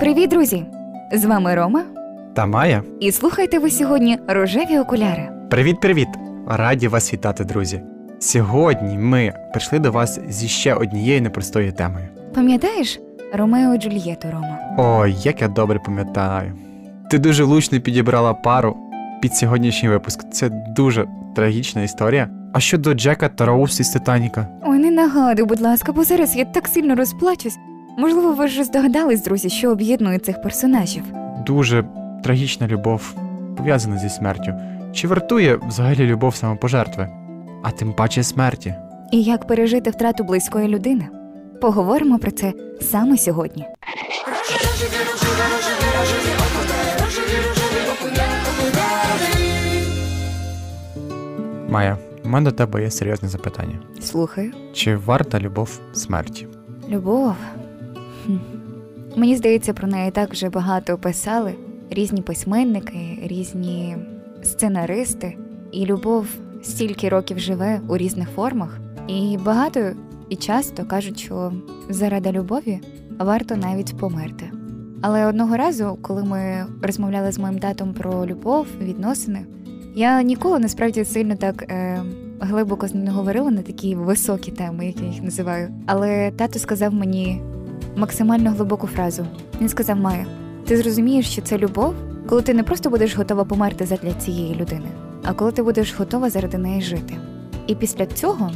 Привіт, друзі! З вами Рома та Майя. І слухайте ви сьогодні «Рожеві окуляри». Привіт-привіт! Раді вас вітати, друзі! Сьогодні ми прийшли до вас зі ще однією непростою темою. Пам'ятаєш Ромео і Джульєту, Рома? Ой, як я добре пам'ятаю. Ти дуже влучно підібрала пару під сьогоднішній випуск. Це дуже трагічна історія. А щодо Джека та Роуз із «Титаніка»? Ой, не нагадуй, будь ласка, бо зараз я так сильно розплачусь. Можливо, ви вже здогадались, друзі, що об'єднує цих персонажів. Дуже трагічна любов, пов'язана зі смертю. Чи вартує взагалі любов самопожертви? А тим паче смерті. І як пережити втрату близької людини? Поговоримо про це саме сьогодні. Майя, у мене до тебе є серйозне запитання. Слухаю. Чи варта любов смерті? Любов? Мені здається, про неї так вже багато писали. Різні письменники, різні сценаристи. І любов стільки років живе у різних формах. І багато і часто кажуть, що заради любові варто навіть померти. Але одного разу, коли ми розмовляли з моїм татом про любов, відносини, я ніколи насправді сильно так глибоко не говорила на такі високі теми, як я їх називаю. Але тато сказав мені максимально глибоку фразу. Він сказав: «Майя, ти зрозумієш, що це любов, коли ти не просто будеш готова померти задля цієї людини, а коли ти будеш готова заради неї жити». І після цього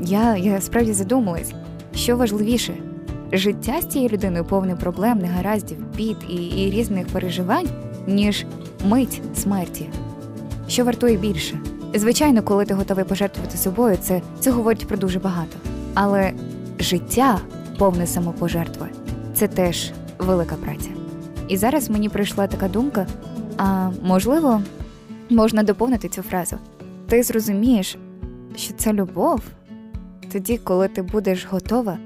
я справді задумалась, що важливіше – життя з цією людиною повне проблем, негараздів, бід і різних переживань, ніж мить смерті. Що вартує більше? Звичайно, коли ти готовий пожертвувати собою, це говорить про дуже багато. Але життя повне самопожертви – це теж велика праця. І зараз мені прийшла така думка, а можливо, можна доповнити цю фразу. Ти зрозумієш, що це любов тоді, коли ти будеш готова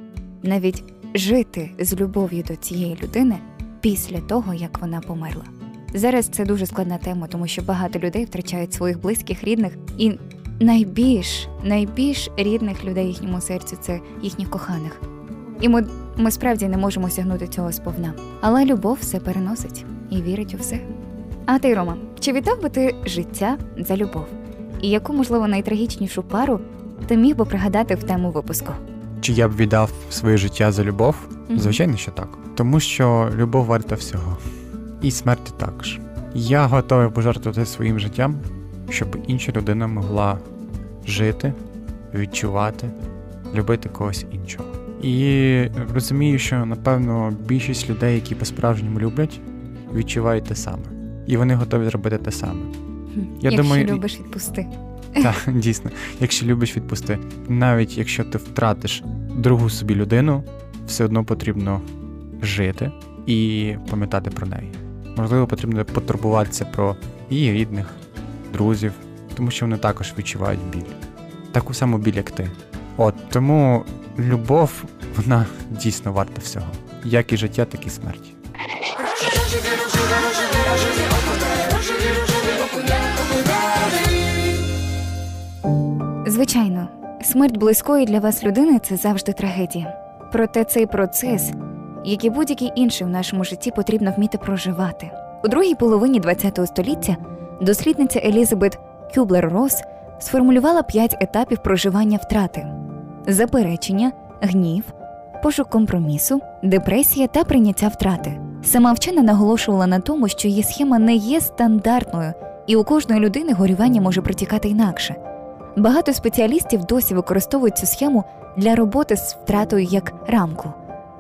навіть жити з любов'ю до цієї людини після того, як вона померла. Зараз це дуже складна тема, тому що багато людей втрачають своїх близьких, рідних, і найбільш рідних людей їхньому серцю – це їхніх коханих. І ми справді не можемо сягнути цього сповна. Але любов все переносить і вірить у все. А ти, Рома, чи віддав би ти життя за любов? І яку, можливо, найтрагічнішу пару ти міг би пригадати в тему випуску? Чи я б віддав своє життя за любов? Звичайно, що так. Тому що любов варта всього. І смерті також. Я готовий пожертвувати своїм життям, щоб інша людина могла жити, відчувати, любити когось іншого. І розумію, що, напевно, більшість людей, які по-справжньому люблять, відчувають те саме. І вони готові зробити те саме. Якщо любиш, відпусти. Так, дійсно. Якщо любиш, відпусти. Навіть якщо ти втратиш другу собі людину, все одно потрібно жити і пам'ятати про неї. Можливо, потрібно потурбуватися про її рідних, друзів, тому що вони також відчувають біль. Таку саму біль, як ти. Тому любов, вона дійсно варта всього. Як і життя, так і смерть. Звичайно, смерть близької для вас людини – це завжди трагедія. Проте цей процес, як і будь-який інший в нашому житті, потрібно вміти проживати. У другій половині ХХ століття дослідниця Елізабет Кюблер-Рос сформулювала 5 етапів проживання втрати: заперечення, гнів, пошук компромісу, депресія та прийняття втрати. Сама вчена наголошувала на тому, що її схема не є стандартною, і у кожної людини горювання може протікати інакше. Багато спеціалістів досі використовують цю схему для роботи з втратою як рамку.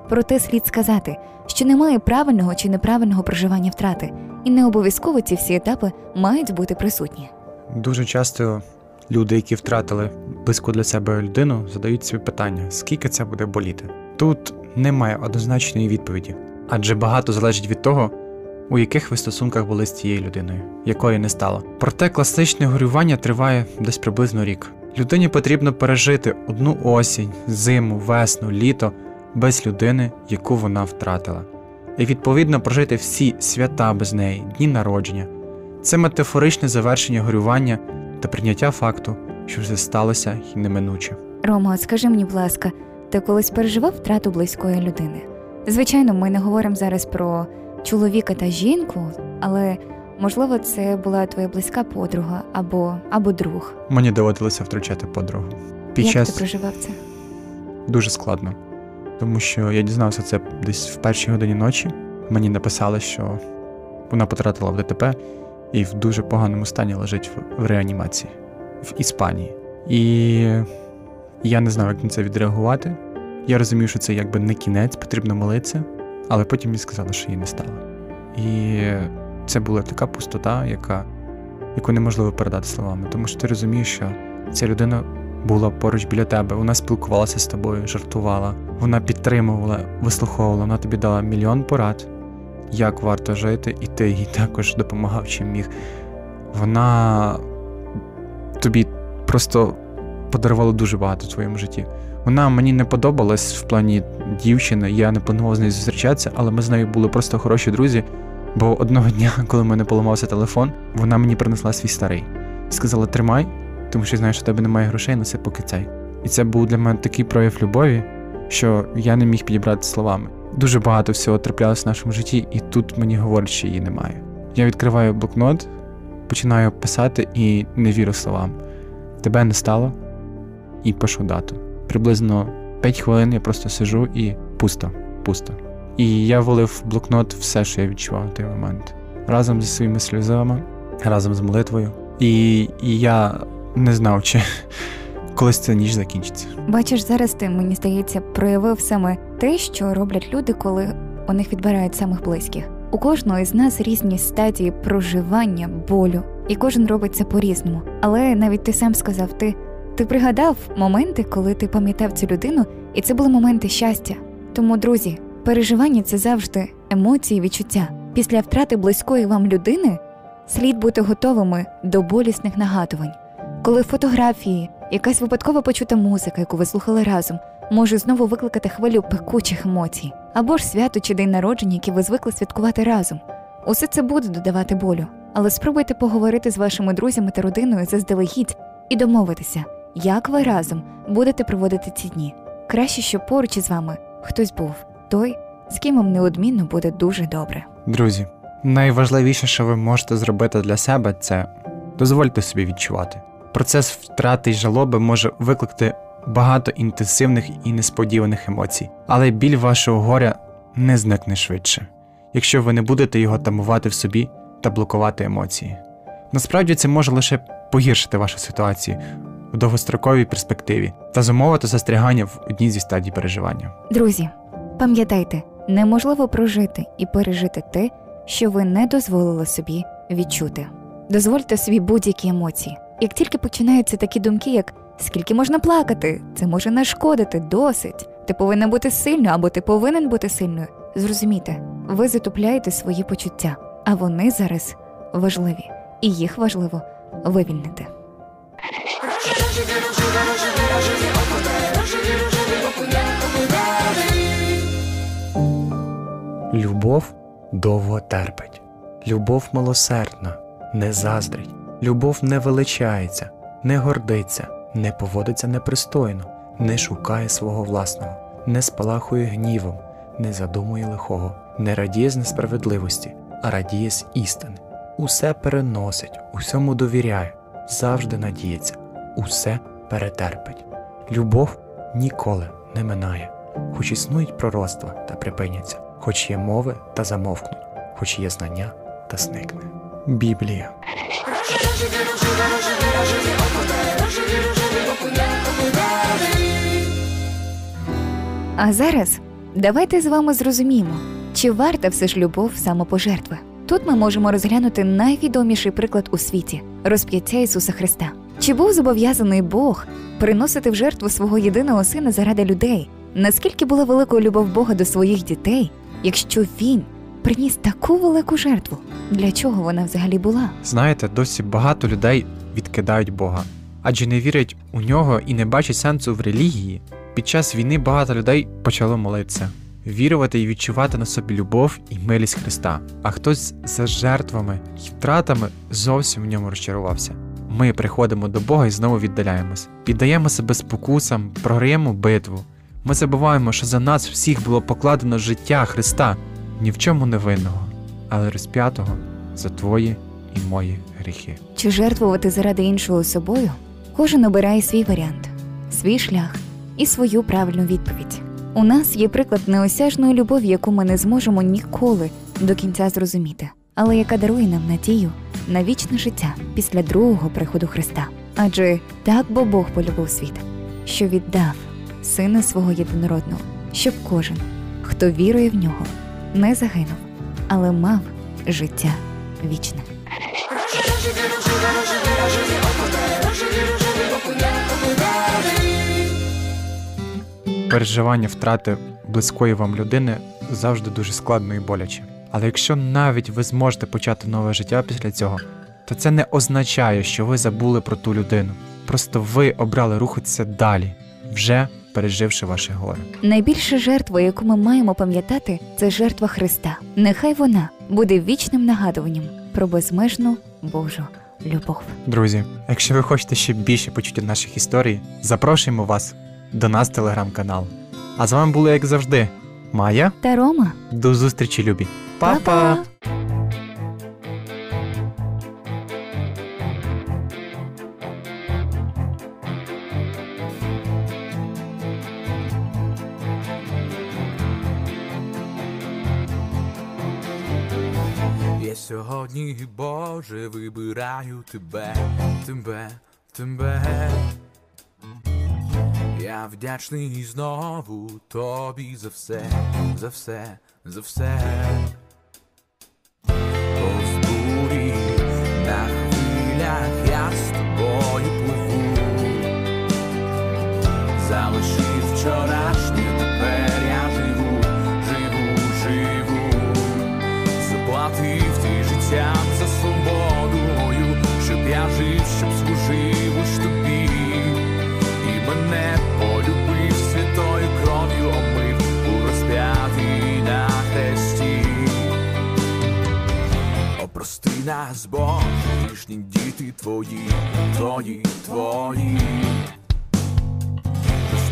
Проте слід сказати, що немає правильного чи неправильного проживання втрати, і не обов'язково ці всі етапи мають бути присутні. Дуже часто люди, які втратили близьку для себе людину, задають собі питання, скільки це буде боліти. Тут немає однозначної відповіді, адже багато залежить від того, у яких ви стосунках були з цією людиною, якої не стало. Проте класичне горювання триває десь приблизно рік. Людині потрібно пережити одну осінь, зиму, весну, літо без людини, яку вона втратила. І відповідно прожити всі свята без неї, дні народження. Це метафоричне завершення горювання та прийняття факту, що вже сталося й неминуче. Рома, от скажи мені, будь ласка, ти колись переживав втрату близької людини? Звичайно, ми не говоримо зараз про чоловіка та жінку, але, можливо, це була твоя близька подруга або друг. Мені доводилося втрачати подругу. Як ти проживав це? Дуже складно, тому що я дізнався це десь в 1-й годині ночі. Мені написали, що вона потрапила в ДТП і в дуже поганому стані лежить в реанімації в Іспанії. І я не знав, як на це відреагувати. Я розумів, що це якби не кінець, потрібно молитися, але потім мені сказали, що її не стало. І це була така пустота, яку неможливо передати словами, тому що ти розумієш, що ця людина була поруч біля тебе, вона спілкувалася з тобою, жартувала, вона підтримувала, вислуховувала, вона тобі дала мільйон порад, як варто жити, і ти їй також допомагав, чим міг. Вона тобі просто подарувала дуже багато в твоєму житті. Вона мені не подобалась в плані дівчини, я не планував з нею зустрічатися, але ми з нею були просто хороші друзі, бо одного дня, коли в мене поламався телефон, вона мені принесла свій старий. Сказала: тримай, тому що знаєш, що в тебе немає грошей, носи поки цей. І це був для мене такий прояв любові, що я не міг підібрати словами. Дуже багато всього траплялося в нашому житті, і тут мені говорять, що її немає. Я відкриваю блокнот, починаю писати і не вірю словам. Тебе не стало, і пишу дату. Приблизно 5 хвилин я просто сижу і пусто. І я вилив в блокнот все, що я відчував на той момент. Разом зі своїми сльозами, разом з молитвою. І я не знав, чи колись ця ніч закінчиться. Бачиш, зараз ти, мені здається, проявив саме те, що роблять люди, коли у них відбирають самих близьких. У кожного із нас різні стадії проживання болю, і кожен робить це по-різному. Але навіть ти сам сказав, ти пригадав моменти, коли ти пам'ятав цю людину, і це були моменти щастя. Тому, друзі, переживання – це завжди емоції, відчуття. Після втрати близької вам людини слід бути готовими до болісних нагадувань. Коли фотографії, якась випадково почута музика, яку ви слухали разом, може знову викликати хвилю пекучих емоцій. Або ж свято чи день народження, які ви звикли святкувати разом. Усе це буде додавати болю. Але спробуйте поговорити з вашими друзями та родиною заздалегідь і домовитися, як ви разом будете проводити ці дні. Краще, щоб поруч із вами хтось був той, з ким вам неодмінно буде дуже добре. Друзі, найважливіше, що ви можете зробити для себе, це дозвольте собі відчувати. Процес втрати й жалоби може викликати багато інтенсивних і несподіваних емоцій, але біль вашого горя не зникне швидше, якщо ви не будете його тамувати в собі та блокувати емоції. Насправді це може лише погіршити вашу ситуацію в довгостроковій перспективі та зумовити застрягання в одній зі стадій переживання. Друзі, пам'ятайте, неможливо прожити і пережити те, що ви не дозволили собі відчути. Дозвольте собі будь-які емоції. Як тільки починаються такі думки, як «скільки можна плакати?», «це може нашкодити?», «досить?», «ти повинна бути сильною» або «ти повинен бути сильною», зрозумійте, ви затупляєте свої почуття, а вони зараз важливі, і їх важливо вивільнити. Любов довго терпить. Любов милосердна, не заздрить. Любов не величається, не гордиться, не поводиться непристойно, не шукає свого власного, не спалахує гнівом, не задумує лихого, не радіє з несправедливості, а радіє з істини. Усе переносить, усьому довіряє, завжди надіється, усе перетерпить. Любов ніколи не минає, хоч існують пророцтва та припиняться, хоч є мови та замовкнуть, хоч є знання та зникне. Біблія. А зараз давайте з вами зрозуміємо, чи варта все ж любов самопожертви. Тут ми можемо розглянути найвідоміший приклад у світі – розп'яття Ісуса Христа. Чи був зобов'язаний Бог приносити в жертву свого єдиного сина заради людей? Наскільки була великою любов Бога до своїх дітей, якщо Він приніс таку велику жертву? Для чого вона взагалі була? Знаєте, досі багато людей відкидають Бога, адже не вірять у нього і не бачать сенсу в релігії. Під час війни багато людей почало молитися, вірувати і відчувати на собі любов і милість Христа. А хтось за жертвами і втратами зовсім в ньому розчарувався. ми приходимо до Бога і знову віддаляємось. Піддаємо себе спокусам, програємо битву. Ми забуваємо, що за нас всіх було покладено життя Христа, ні в чому не винного, але розп'ятого за твої і мої гріхи. Чи жертвувати заради іншого собою? Кожен обирає свій варіант, свій шлях і свою правильну відповідь. У нас є приклад неосяжної любові, яку ми не зможемо ніколи до кінця зрозуміти, але яка дарує нам надію на вічне життя після другого приходу Христа. Адже так бо Бог полюбив світ, що віддав Сина свого єдинородного, щоб кожен, хто вірує в нього, не загинув, але мав життя вічне. Переживання втрати близької вам людини завжди дуже складно і боляче. Але якщо навіть ви зможете почати нове життя після цього, то це не означає, що ви забули про ту людину. Просто ви обрали рухатися далі, вже переживши ваше горе. Найбільша жертва, яку ми маємо пам'ятати, це жертва Христа. Нехай вона буде вічним нагадуванням про безмежну Божу любов. Друзі, якщо ви хочете ще більше почути наших історій, запрошуємо вас до нас в телеграм-канал. А з вами були, як завжди, Майя та Рома. До зустрічі, любі. Па-па! Сьогодні, Боже, вибираю Тебе. Я вдячний знову Тобі за все. Позбурі на хвилях я з Тобою пливу. Залишив вчорашнє, тепер я живу. Заплатив ти життям за свободу мою, щоб я жив, щоб служив уж тобі. І мене полюбив, святою кров'ю омив, у розп'ятий на хресті. Прости нас, Боже, грішні діти твої. Тож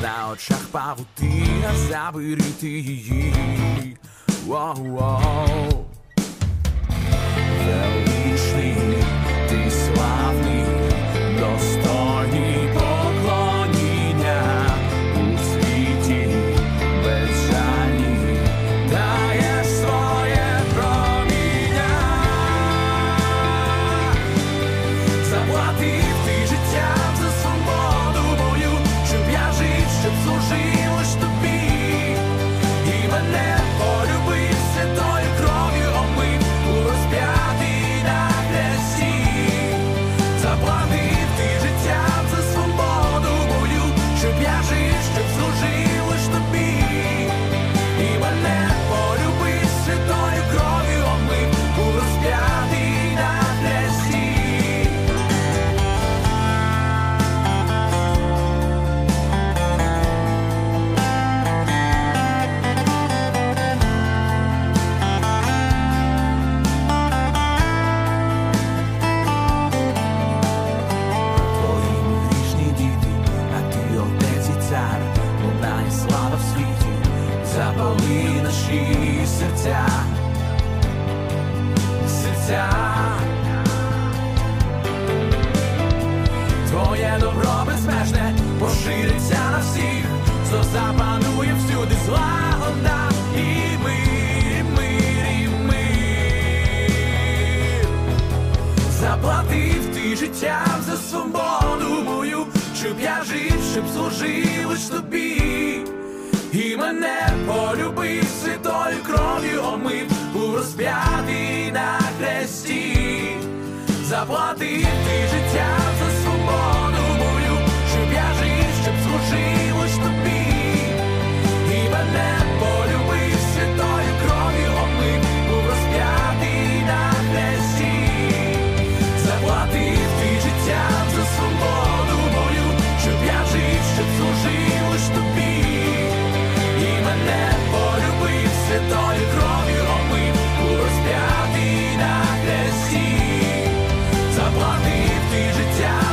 на очах павутина, забери ти її. Величний, ти славний, достойний поклоніння у світі безжальний, дає своє проміння. Заплатив ти життям за свободу мою, щоб я жив, щоб служив лиш тобі. І мене полюбив, святою кров'ю омив, у розп'ятий на хресті. Заплатив ти життям за свободу мою, щоб я жив, щоб служив лиш тобі. І мене полюбив, святою кров'ю омив, у розп'ятий на хресті. Твої грішні діти, а ти отець і цар, лунає слава в світі, запали наші серця. Твоє добро безмежне пошириться на всіх, зло запанує всюди, злагода і мир. Заплатив ти життям за свободу мою, щоб я жив, щоб служив лиш тобі. І мене полюбив, святою кров'ю омив, був розп'ятий на хресті. Заплатив ти життям за свободу мою, щоб я жив, щоб служив лиш тобі. І мене полюбив, святою кров'ю омив, був розп'ятий на хресті. Заплатив ти життям за свободу мою, щоб я жив, щоб служив лиш тобі. І мене полюбив, святою кров'ю омив, був розп'ятий на хресті. Заплатив ти життя.